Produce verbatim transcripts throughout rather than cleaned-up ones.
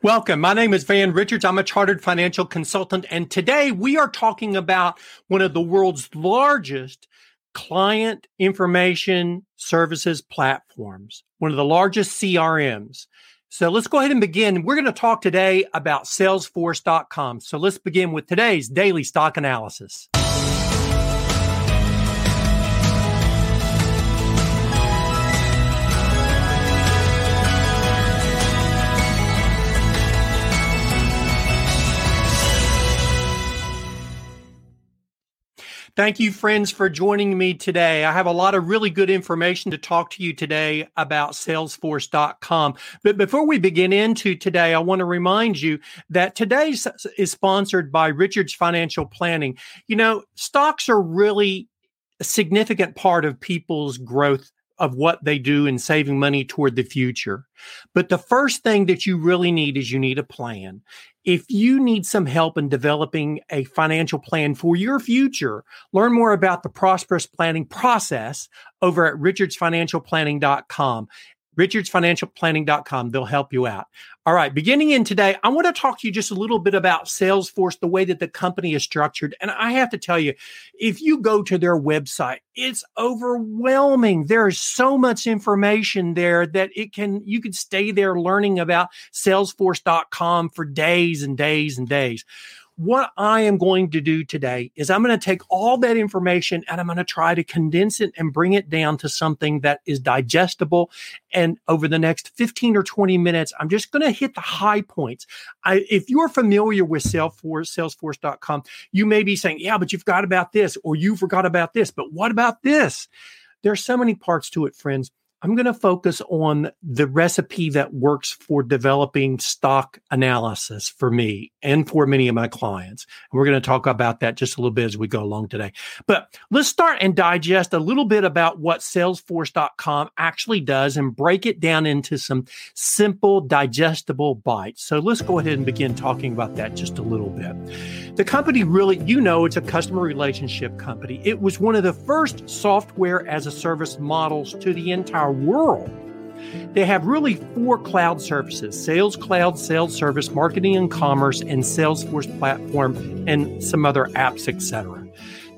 Welcome. My name is Van Richards. I'm a chartered financial consultant, and today we are talking about one of the world's largest client information services platforms, one of the largest C R Ms. So let's go ahead and begin. We're going to talk today about Salesforce dot com. So let's begin with today's Daily Stock Analysis. Thank you, friends, for joining me today. I have a lot of really good information to talk to you today about Salesforce dot com. But before we begin into today, I want to remind you that today is sponsored by Richards Financial Planning. You know, stocks are really a significant part of people's growth of what they do in saving money toward the future. But the first thing that you really need is you need a plan. If you need some help in developing a financial plan for your future, learn more about the Prosperous Planning Process over at richards financial planning dot com. richards financial planning dot com. They'll help you out. All right, beginning in today, I want to talk to you just a little bit about Salesforce, the way that the company is structured. And I have to tell you, if you go to their website, it's overwhelming. There is so much information there that it can you can stay there learning about Salesforce dot com for days and days and days. What I am going to do today is I'm going to take all that information and I'm going to try to condense it and bring it down to something that is digestible. And over the next fifteen or twenty minutes, I'm just going to hit the high points. I, if you're familiar with Salesforce, Salesforce dot com, you may be saying, yeah, but you forgot about this, or you forgot about this, but what about this? There's so many parts to it, friends. I'm going to focus on the recipe that works for developing stock analysis for me and for many of my clients. And we're going to talk about that just a little bit as we go along today. But let's start and digest a little bit about what Salesforce dot com actually does and break it down into some simple, digestible bites. So let's go ahead and begin talking about that just a little bit. The company really, you know, it's a customer relationship company. It was one of the first software as a service models to the entire world. They have really four cloud services: Sales Cloud, Sales Service, Marketing and Commerce, and Salesforce Platform, and some other apps, et cetera.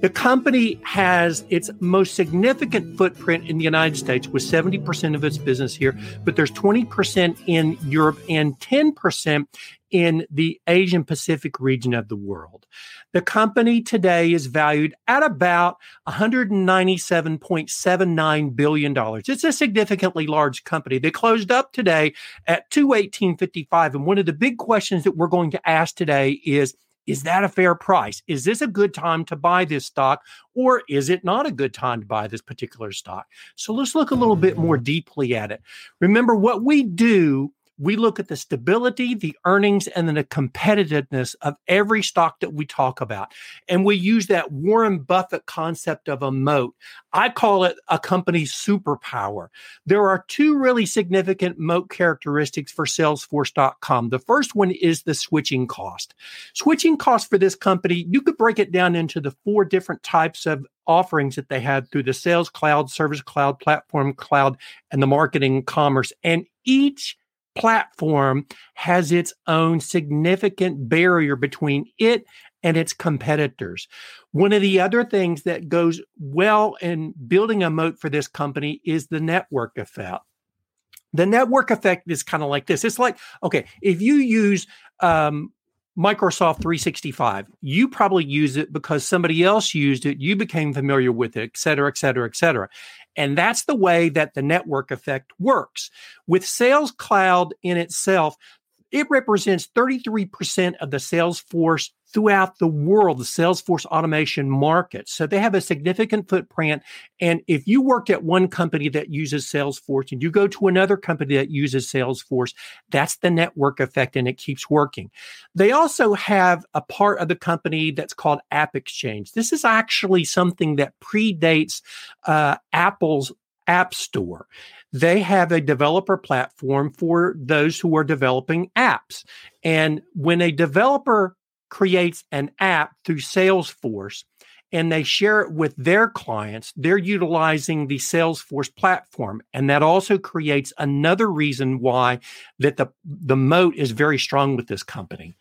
The company has its most significant footprint in the United States with seventy percent of its business here, but there's twenty percent in Europe and ten percent in the Asian Pacific region of the world. The company today is valued at about one hundred ninety-seven point seven nine billion dollars. It's a significantly large company. They closed up today at two eighteen fifty-five. And one of the big questions that we're going to ask today is, is that a fair price? Is this a good time to buy this stock, or is it not a good time to buy this particular stock? So let's look a little bit more deeply at it. Remember, what we do, we look at the stability, the earnings, and then the competitiveness of every stock that we talk about. And we use that Warren Buffett concept of a moat. I call it a company's superpower. There are two really significant moat characteristics for Salesforce dot com. The first one is the switching cost. Switching cost for this company, you could break it down into the four different types of offerings that they had through the Sales Cloud, Service Cloud, Platform Cloud, and the Marketing and Commerce. And each platform has its own significant barrier between it and its competitors. One of the other things that goes well in building a moat for this company is the network effect. The network effect is kind of like this. It's like, okay, if you use um, Microsoft three sixty-five, you probably use it because somebody else used it, you became familiar with it, et cetera, et cetera, et cetera. And that's the way that the network effect works. With Sales Cloud in itself, it represents thirty-three percent of the sales force throughout the world, the Salesforce automation market. So they have a significant footprint. And if you worked at one company that uses Salesforce and you go to another company that uses Salesforce, that's the network effect, and it keeps working. They also have a part of the company that's called AppExchange. This is actually something that predates uh, Apple's App Store. They have a developer platform for those who are developing apps. And when a developer creates an app through Salesforce, and they share it with their clients, they're utilizing the Salesforce platform. And that also creates another reason why that the, the moat is very strong with this company.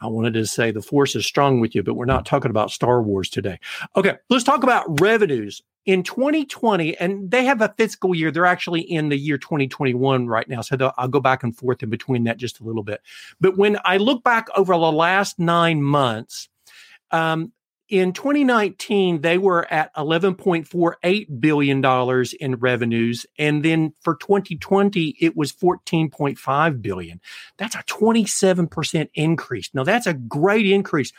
I wanted to say the force is strong with you, but we're not talking about Star Wars today. Okay, let's talk about revenues. In twenty twenty, and they have a fiscal year, they're actually in the year twenty twenty-one right now. So I'll go back and forth in between that just a little bit. But when I look back over the last nine months, um, in twenty nineteen, they were at eleven point four eight billion dollars in revenues. And then for twenty twenty, it was fourteen point five billion dollars. That's a twenty-seven percent increase. Now, that's a great increase.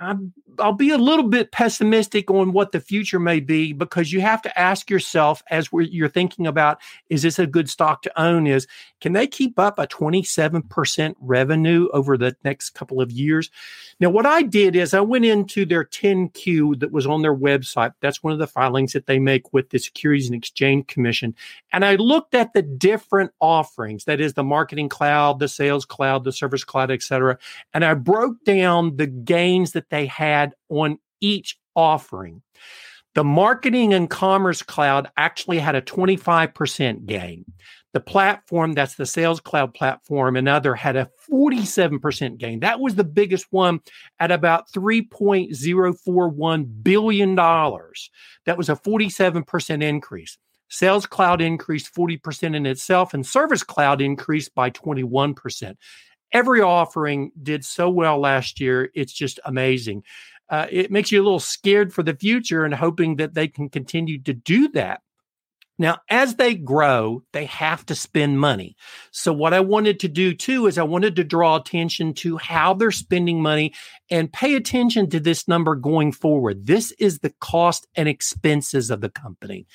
I'm, I'll be a little bit pessimistic on what the future may be, because you have to ask yourself, as we're, you're thinking about, is this a good stock to own? Is can they keep up a twenty-seven percent revenue over the next couple of years? Now, what I did is I went into their ten Q that was on their website. That's one of the filings that they make with the Securities and Exchange Commission. And I looked at the different offerings, that is the marketing cloud, the sales cloud, the service cloud, et cetera. And I broke down the gains that they had on each offering. The marketing and commerce cloud actually had a twenty-five percent gain. The platform, that's the sales cloud platform, and other had a forty-seven percent gain. That was the biggest one at about three point zero four one billion dollars. That was a forty-seven percent increase. Sales cloud increased forty percent in itself, and service cloud increased by twenty-one percent. Every offering did so well last year. It's just amazing. Uh, it makes you a little scared for the future and hoping that they can continue to do that. Now, as they grow, they have to spend money. So what I wanted to do, too, is I wanted to draw attention to how they're spending money and pay attention to this number going forward. This is the cost and expenses of the company.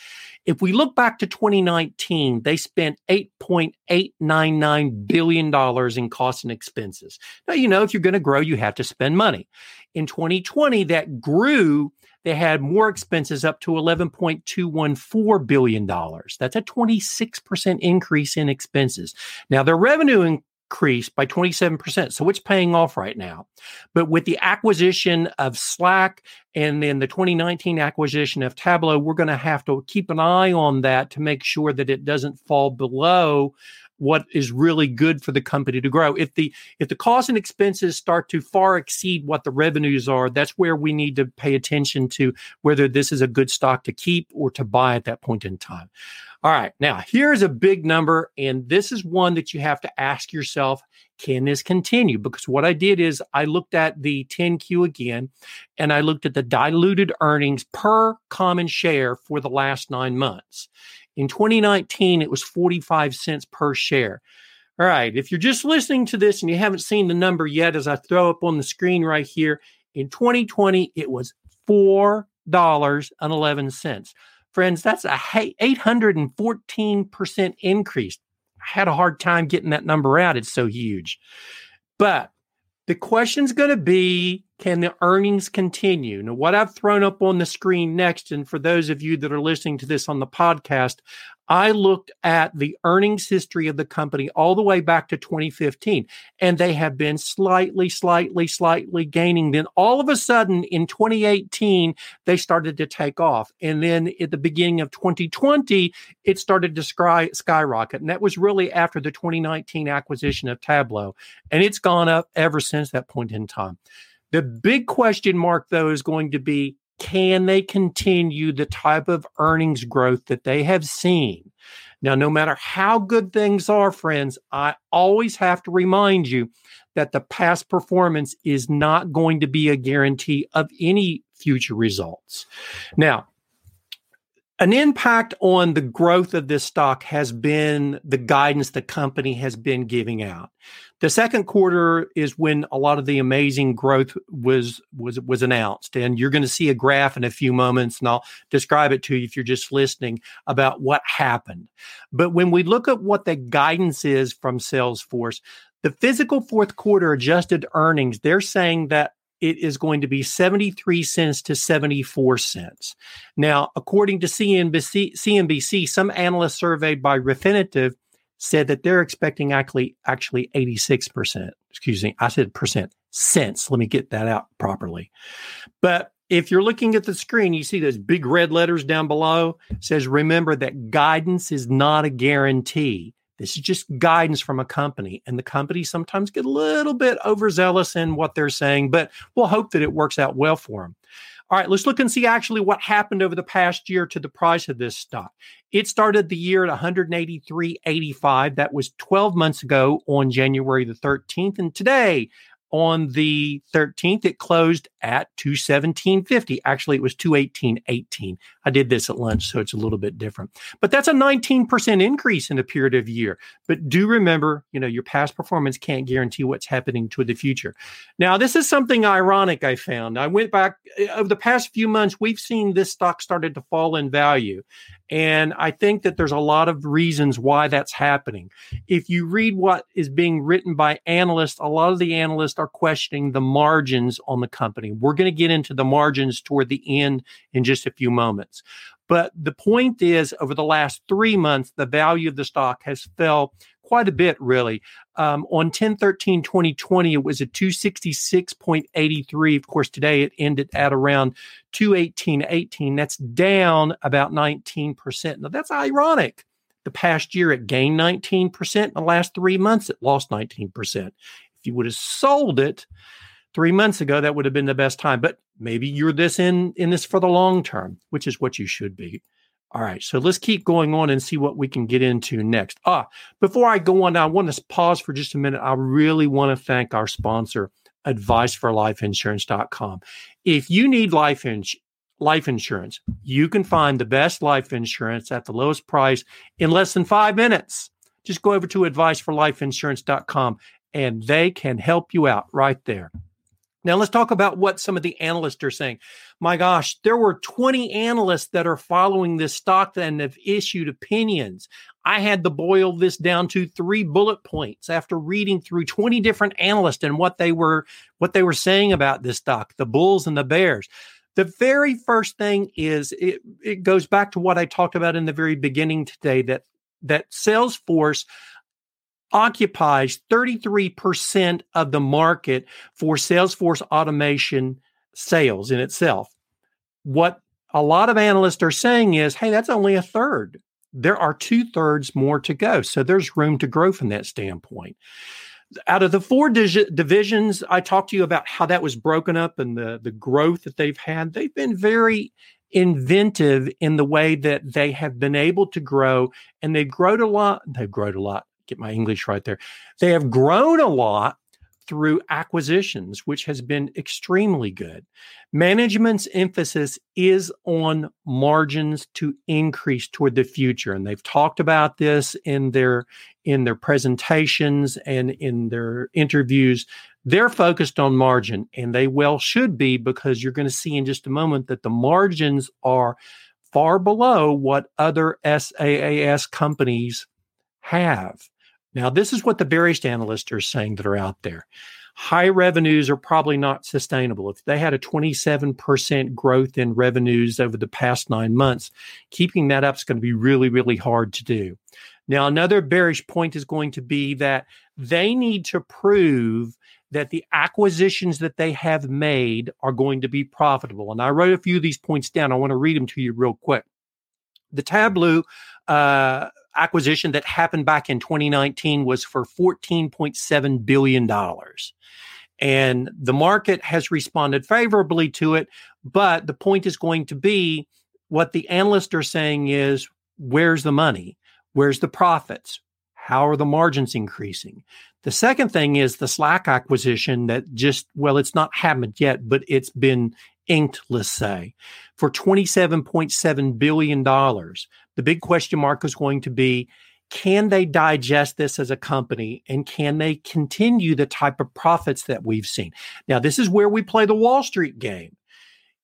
If we look back to twenty nineteen, they spent eight point eight nine nine billion dollars in costs and expenses. Now, you know, if you're going to grow, you have to spend money. In twenty twenty, that grew. They had more expenses up to eleven point two one four billion dollars. That's a twenty-six percent increase in expenses. Now, their revenue increased by twenty-seven percent, so it's paying off right now. But with the acquisition of Slack and then the twenty nineteen acquisition of Tableau, we're going to have to keep an eye on that to make sure that it doesn't fall below what is really good for the company to grow. If the if the costs and expenses start to far exceed what the revenues are, that's where we need to pay attention to whether this is a good stock to keep or to buy at that point in time. All right, now here's a big number, and this is one that you have to ask yourself, can this continue? Because what I did is I looked at the ten Q again, and I looked at the diluted earnings per common share for the last nine months. In twenty nineteen, it was forty-five cents per share. All right, if you're just listening to this and you haven't seen the number yet, as I throw up on the screen right here, in twenty twenty, it was four dollars and eleven cents. Friends, that's a eight hundred fourteen percent increase. I had a hard time getting that number out. It's so huge. But the question's going to be, can the earnings continue? Now, what I've thrown up on the screen next, and for those of you that are listening to this on the podcast, I looked at the earnings history of the company all the way back to twenty fifteen, and they have been slightly, slightly, slightly gaining. Then all of a sudden in twenty eighteen, they started to take off. And then at the beginning of twenty twenty, it started to sky- skyrocket. And that was really after the twenty nineteen acquisition of Tableau. And it's gone up ever since that point in time. The big question mark, though, is going to be, can they continue the type of earnings growth that they have seen? Now, no matter how good things are, friends, I always have to remind you that the past performance is not going to be a guarantee of any future results. Now, an impact on the growth of this stock has been the guidance the company has been giving out. The second quarter is when a lot of the amazing growth was was was announced, and you're going to see a graph in a few moments, and I'll describe it to you if you're just listening about what happened. But when we look at what the guidance is from Salesforce, the physical fourth quarter adjusted earnings, they're saying that it is going to be seventy-three cents to seventy-four cents. Now, according to C N B C, C N B C, some analysts surveyed by Refinitiv said that they're expecting actually, actually eighty-six percent. Excuse me, I said percent, cents. Let me get that out properly. But If you're looking at the screen, you see those big red letters down below. It says, remember that guidance is not a guarantee. This is just guidance from a company. And the companies sometimes get a little bit overzealous in what they're saying, but we'll hope that it works out well for them. All right, let's look and see actually what happened over the past year to the price of this stock. It started the year at one eighty-three eighty-five. That was twelve months ago on January the thirteenth. And today, on the thirteenth, it closed at two seventeen fifty. Actually, it was two eighteen eighteen. I did this at lunch, so it's a little bit different. But that's a nineteen percent increase in a period of year. But do remember, you know, your past performance can't guarantee what's happening to the future. Now, this is something ironic I found. I went back over the past few months. We've seen this stock started to fall in value. And I think that there's a lot of reasons why that's happening. If you read what is being written by analysts, a lot of the analysts are questioning the margins on the company. We're going to get into the margins toward the end in just a few moments. But the point is, over the last three months, the value of the stock has fell quite a bit, really. Um, on ten thirteen twenty twenty, it was at two sixty-six eighty-three. Of course, today it ended at around two eighteen eighteen. That's down about nineteen percent. Now, that's ironic. The past year, it gained nineteen percent. In the last three months, it lost nineteen percent. If you would have sold it three months ago, that would have been the best time. But maybe you're this in, in this for the long term, which is what you should be. All right, so let's keep going on and see what we can get into next. Ah, before I go on, I want to pause for just a minute. I really want to thank our sponsor, advice for life insurance dot com. If you need life insurance, life insurance, you can find the best life insurance at the lowest price in less than five minutes. Just go over to advice for life insurance dot com, and they can help you out right there. Now, let's talk about what some of the analysts are saying. My gosh, there were twenty analysts that are following this stock and have issued opinions. I had to boil this down to three bullet points after reading through twenty different analysts and what they were what they were saying about this stock, the bulls and the bears. The very first thing is it, it goes back to what I talked about in the very beginning today, that that Salesforce occupies thirty-three percent of the market for Salesforce automation sales in itself. What a lot of analysts are saying is, hey, that's only a third. There are two thirds more to go. So there's room to grow from that standpoint. Out of the four di- divisions, I talked to you about how that was broken up and the, the growth that they've had. They've been very inventive in the way that they have been able to grow, and they've grown a lot. They've grown a lot. Get my English right there. They have grown a lot through acquisitions, which has been extremely good. Management's emphasis is on margins to increase toward the future. And they've talked about this in their, in their presentations and in their interviews. They're focused on margin, and they well should be, because you're going to see in just a moment that the margins are far below what other SaaS companies have. Now, this is what the bearish analysts are saying that are out there. High revenues are probably not sustainable. If they had a twenty-seven percent growth in revenues over the past nine months, keeping that up is going to be really, really hard to do. Now, another bearish point is going to be that they need to prove that the acquisitions that they have made are going to be profitable. And I wrote a few of these points down. I want to read them to you real quick. The Tableau uh, acquisition that happened back in twenty nineteen was for fourteen point seven billion dollars. And the market has responded favorably to it. But the point is going to be what the analysts are saying is, where's the money? Where's the profits? How are the margins increasing? The second thing is the Slack acquisition that just, well, it's not happened yet, but it's been inked, let's say, for twenty-seven point seven billion dollars. The big question mark is going to be, can they digest this as a company, and can they continue the type of profits that we've seen? Now, this is where we play the Wall Street game.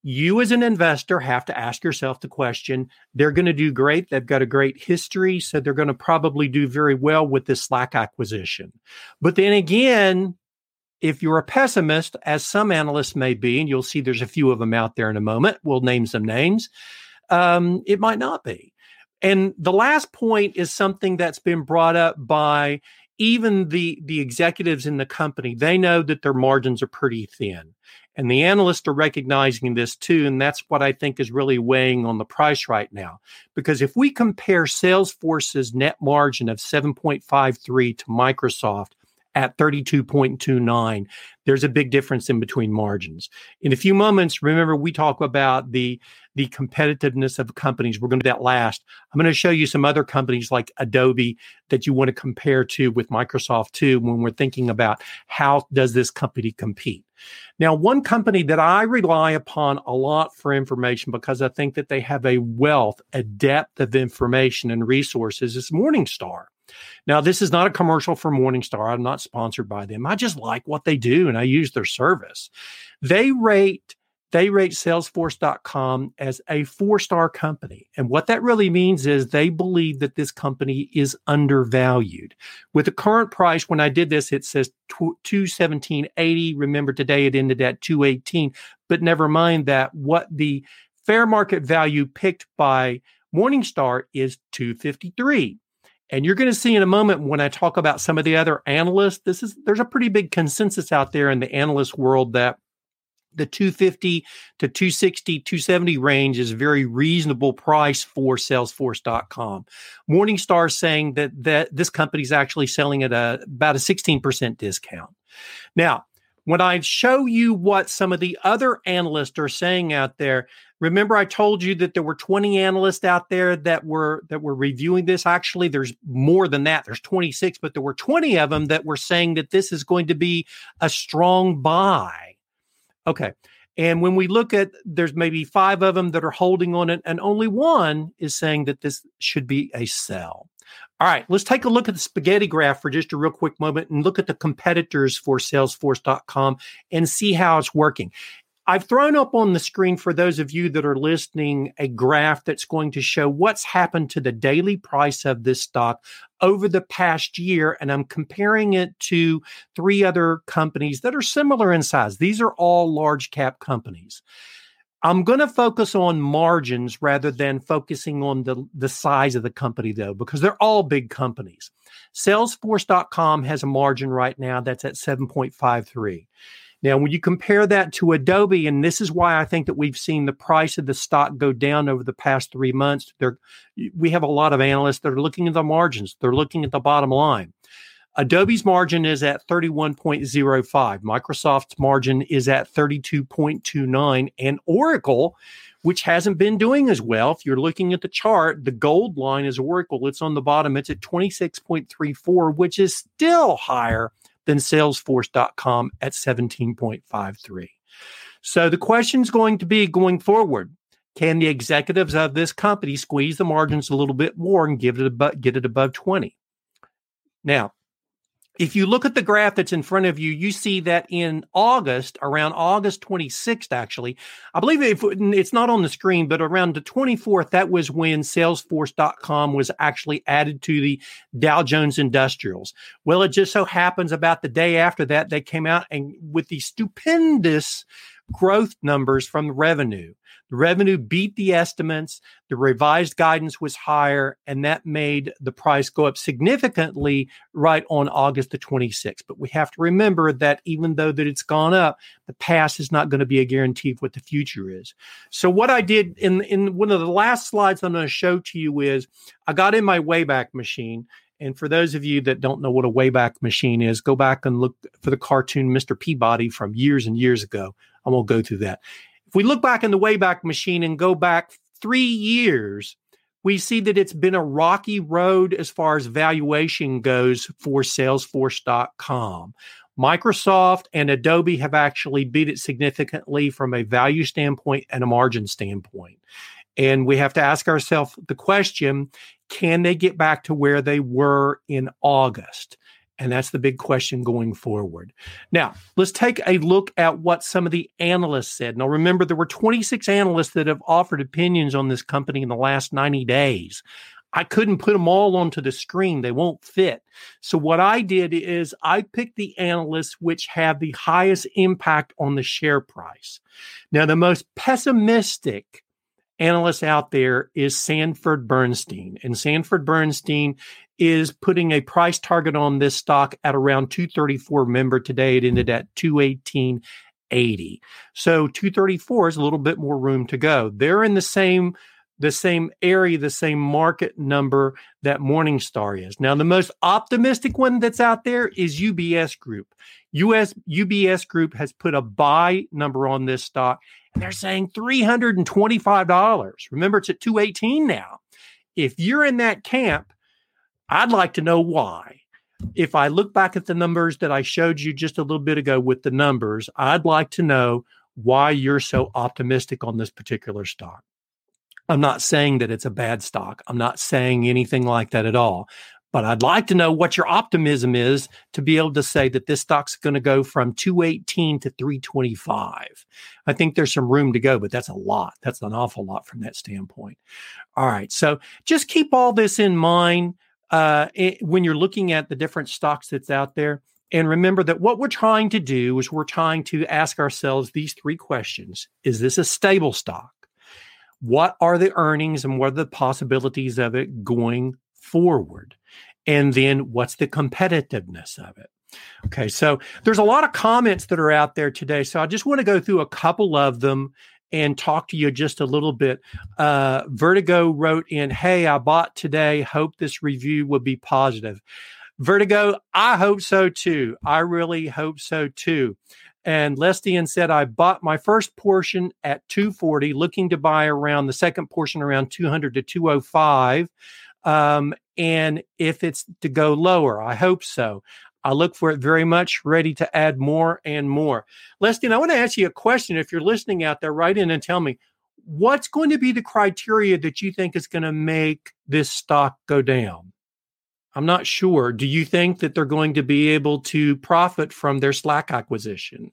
You as an investor have to ask yourself the question, they're going to do great. They've got a great history, so they're going to probably do very well with this Slack acquisition. But then again, if you're a pessimist, as some analysts may be, and you'll see there's a few of them out there in a moment, we'll name some names, um, it might not be. And the last point is something that's been brought up by even the, the executives in the company, they know that their margins are pretty thin. And the analysts are recognizing this too. And that's what I think is really weighing on the price right now. Because if we compare Salesforce's net margin of seven point five three to Microsoft at thirty-two point two nine, there's a big difference in between margins. In a few moments, remember, we talk about the, the competitiveness of companies. We're going to do that last. I'm going to show you some other companies like Adobe that you want to compare to with Microsoft too when we're thinking about how does this company compete. Now, one company that I rely upon a lot for information because I think that they have a wealth, a depth of information and resources is Morningstar. Now, this is not a commercial for Morningstar. I'm not sponsored by them. I just like what they do, and I use their service. They rate they rate Salesforce dot com as a four-star company. And what that really means is they believe that this company is undervalued. With the current price, when I did this, it says two seventeen eighty. Remember, today it ended at two eighteen. But never mind that. What the fair market value picked by Morningstar is two fifty-three. And you're going to see in a moment when I talk about some of the other analysts, this is there's a pretty big consensus out there in the analyst world that the two fifty to two sixty, two seventy range is a very reasonable price for Salesforce dot com. Morningstar is saying that, that this company is actually selling at a, about a sixteen percent discount. Now, when I show you what some of the other analysts are saying out there, remember I told you that there were twenty analysts out there that were that were reviewing this. Actually, there's more than that. There's twenty-six, but there were twenty of them that were saying that this is going to be a strong buy. Okay. And when we look at, there's maybe five of them that are holding on it, and only one is saying that this should be a sell. All right, let's take a look at the spaghetti graph for just a real quick moment and look at the competitors for Salesforce dot com and see how it's working. I've thrown up on the screen for those of you that are listening a graph that's going to show what's happened to the daily price of this stock over the past year, and I'm comparing it to three other companies that are similar in size. These are all large cap companies. I'm going to focus on margins rather than focusing on the, the size of the company, though, because they're all big companies. Salesforce dot com has a margin right now that's at seven point five three. Now, when you compare that to Adobe, and this is why I think that we've seen the price of the stock go down over the past three months. There, we have a lot of analysts that are looking at the margins. They're looking at the bottom line. Adobe's margin is at thirty-one point oh five. Microsoft's margin is at thirty-two point two nine. And Oracle, which hasn't been doing as well, if you're looking at the chart, the gold line is Oracle. It's on the bottom. It's at twenty-six point three four, which is still higher than Salesforce dot com at seventeen point five three. So the question is going to be going forward, can the executives of this company squeeze the margins a little bit more and give it above, get it above twenty? Now, if you look at the graph that's in front of you, you see that in August, around August twenty-sixth, actually, I believe if, it's not on the screen, but around the twenty-fourth, that was when Salesforce dot com was actually added to the Dow Jones Industrials. Well, it just so happens about the day after that, they came out and with the stupendous growth numbers from the revenue. The revenue beat the estimates, the revised guidance was higher, and that made the price go up significantly right on August the twenty-sixth. But we have to remember that even though that it's gone up, the past is not going to be a guarantee of what the future is. So what I did in, in one of the last slides I'm going to show to you is I got in my Wayback Machine. And for those of you that don't know what a Wayback Machine is, go back and look for the cartoon Mister Peabody from years and years ago. I won't go through that. If we look back in the Wayback Machine and go back three years, we see that it's been a rocky road as far as valuation goes for Salesforce dot com. Microsoft and Adobe have actually beat it significantly from a value standpoint and a margin standpoint. And we have to ask ourselves the question, can they get back to where they were in August? And that's the big question going forward. Now, let's take a look at what some of the analysts said. Now, remember, there were twenty-six analysts that have offered opinions on this company in the last ninety days. I couldn't put them all onto the screen. They won't fit. So what I did is I picked the analysts which have the highest impact on the share price. Now, the most pessimistic analyst out there is Sanford Bernstein. And Sanford Bernstein is putting a price target on this stock at around two thirty-four. Remember, today it ended at two eighteen eighty. So two thirty-four is a little bit more room to go. They're in the same the same area, the same market number that Morningstar is. Now, the most optimistic one that's out there is U B S Group. U S U B S Group has put a buy number on this stock, and they're saying three hundred twenty-five dollars. Remember, it's at two eighteen now. If you're in that camp, I'd like to know why. If I look back at the numbers that I showed you just a little bit ago with the numbers, I'd like to know why you're so optimistic on this particular stock. I'm not saying that it's a bad stock. I'm not saying anything like that at all. But I'd like to know what your optimism is to be able to say that this stock's going to go from two eighteen to three twenty-five. I think there's some room to go, but that's a lot. That's an awful lot from that standpoint. All right. So just keep all this in mind uh, it, when you're looking at the different stocks that's out there. And remember that what we're trying to do is we're trying to ask ourselves these three questions. Is this a stable stock? What are the earnings and what are the possibilities of it going forward? And then what's the competitiveness of it? Okay, so there's a lot of comments that are out there today. So I just want to go through a couple of them and talk to you just a little bit. Uh, Vertigo wrote in, hey, I bought today. Hope this review will be positive. Vertigo, I hope so too. I really hope so too. And Lestian said, I bought my first portion at two forty, looking to buy around the second portion around two hundred to two oh five. Um, and if it's to go lower, I hope so. I look for it very much, ready to add more and more. Lestian, I want to ask you a question. If you're listening out there, write in and tell me, what's going to be the criteria that you think is going to make this stock go down? I'm not sure. Do you think that they're going to be able to profit from their Slack acquisition?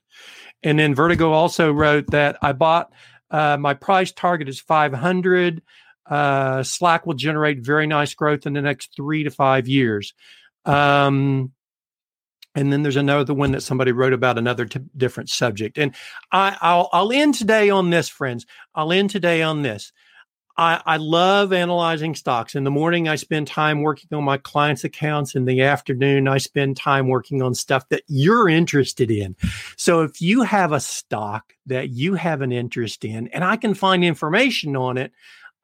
And then Vertigo also wrote that I bought, uh, my price target is five hundred. Uh, Slack will generate very nice growth in the next three to five years. Um, and then there's another one that somebody wrote about another t- different subject. And I, I'll, I'll end today on this, friends. I'll end today on this. I, I love analyzing stocks. In the morning, I spend time working on my clients' accounts. In the afternoon, I spend time working on stuff that you're interested in. So if you have a stock that you have an interest in and I can find information on it,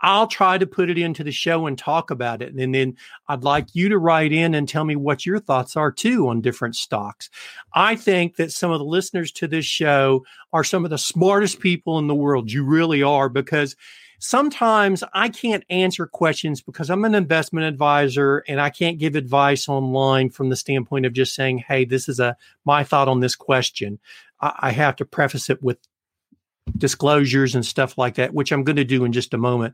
I'll try to put it into the show and talk about it. And then I'd like you to write in and tell me what your thoughts are too on different stocks. I think that some of the listeners to this show are some of the smartest people in the world. You really are, because sometimes I can't answer questions because I'm an investment advisor and I can't give advice online from the standpoint of just saying, hey, this is a my thought on this question. I, I have to preface it with disclosures and stuff like that, which I'm going to do in just a moment.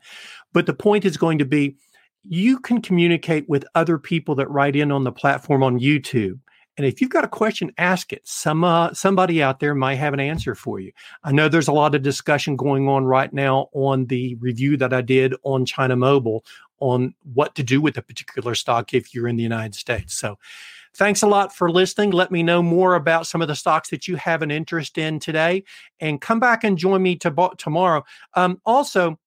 But the point is going to be you can communicate with other people that write in on the platform on YouTube. And if you've got a question, ask it. Some uh, somebody out there might have an answer for you. I know there's a lot of discussion going on right now on the review that I did on China Mobile on what to do with a particular stock if you're in the United States. So thanks a lot for listening. Let me know more about some of the stocks that you have an interest in today. And come back and join me to- tomorrow. Um, also,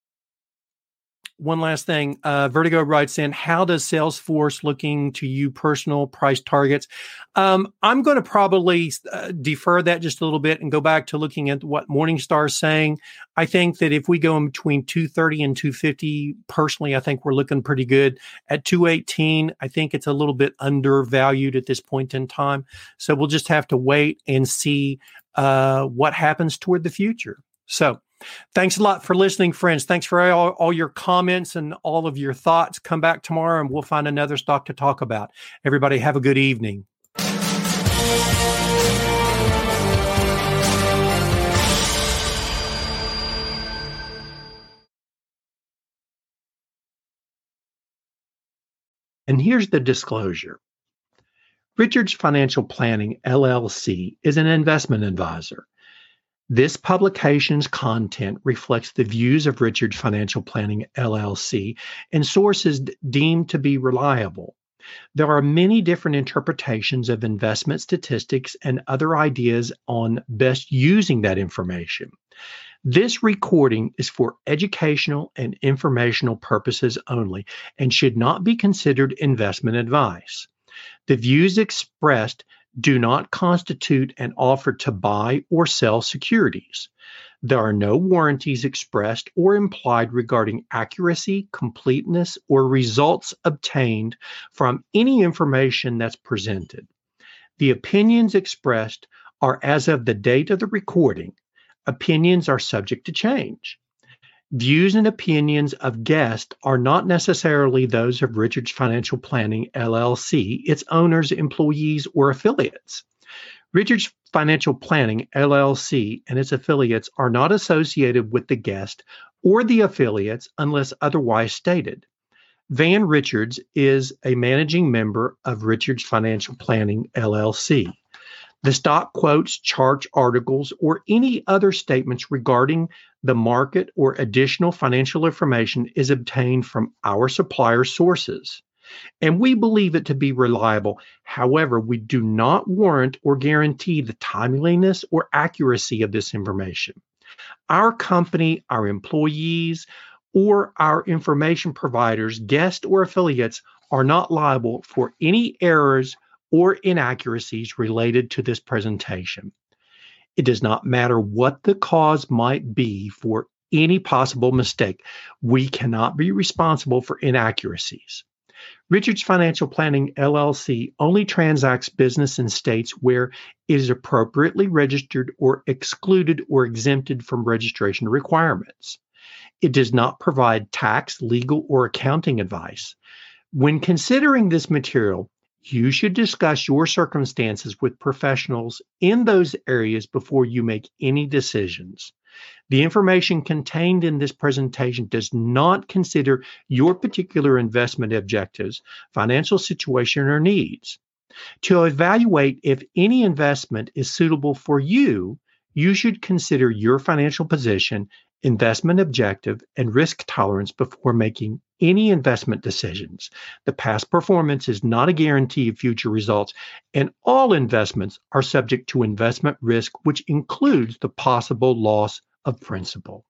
one last thing, uh, Vertigo writes in, how does Salesforce looking to you personal price targets? Um, I'm going to probably uh, defer that just a little bit and go back to looking at what Morningstar is saying. I think that if we go in between two thirty and two fifty, personally, I think we're looking pretty good. At two eighteen, I think it's a little bit undervalued at this point in time. So we'll just have to wait and see uh, what happens toward the future. So thanks a lot for listening, friends. Thanks for all, all your comments and all of your thoughts. Come back tomorrow and we'll find another stock to talk about. Everybody have a good evening. And here's the disclosure. Richards Financial Planning, L L C, is an investment advisor. This publication's content reflects the views of Richards Financial Planning, L L C, and sources d- deemed to be reliable. There are many different interpretations of investment statistics and other ideas on best using that information. This recording is for educational and informational purposes only and should not be considered investment advice. The views expressed do not constitute an offer to buy or sell securities. There are no warranties expressed or implied regarding accuracy, completeness, or results obtained from any information that's presented. The opinions expressed are as of the date of the recording. Opinions are subject to change. Views and opinions of guests are not necessarily those of Richards Financial Planning, L L C, its owners, employees, or affiliates. Richards Financial Planning, L L C, and its affiliates are not associated with the guest or the affiliates unless otherwise stated. Van Richards is a managing member of Richards Financial Planning, L L C. The stock quotes, charts, articles, or any other statements regarding the market or additional financial information is obtained from our supplier sources, and we believe it to be reliable. However, we do not warrant or guarantee the timeliness or accuracy of this information. Our company, our employees, or our information providers, guests, or affiliates are not liable for any errors or inaccuracies related to this presentation. It does not matter what the cause might be for any possible mistake. We cannot be responsible for inaccuracies. Richards Financial Planning, L L C only transacts business in states where it is appropriately registered or excluded or exempted from registration requirements. It does not provide tax, legal, or accounting advice. When considering this material, you should discuss your circumstances with professionals in those areas before you make any decisions. The information contained in this presentation does not consider your particular investment objectives, financial situation, or needs. To evaluate if any investment is suitable for you, you should consider your financial position, investment objective, and risk tolerance before making any investment decisions. The past performance is not a guarantee of future results, and all investments are subject to investment risk, which includes the possible loss of principal.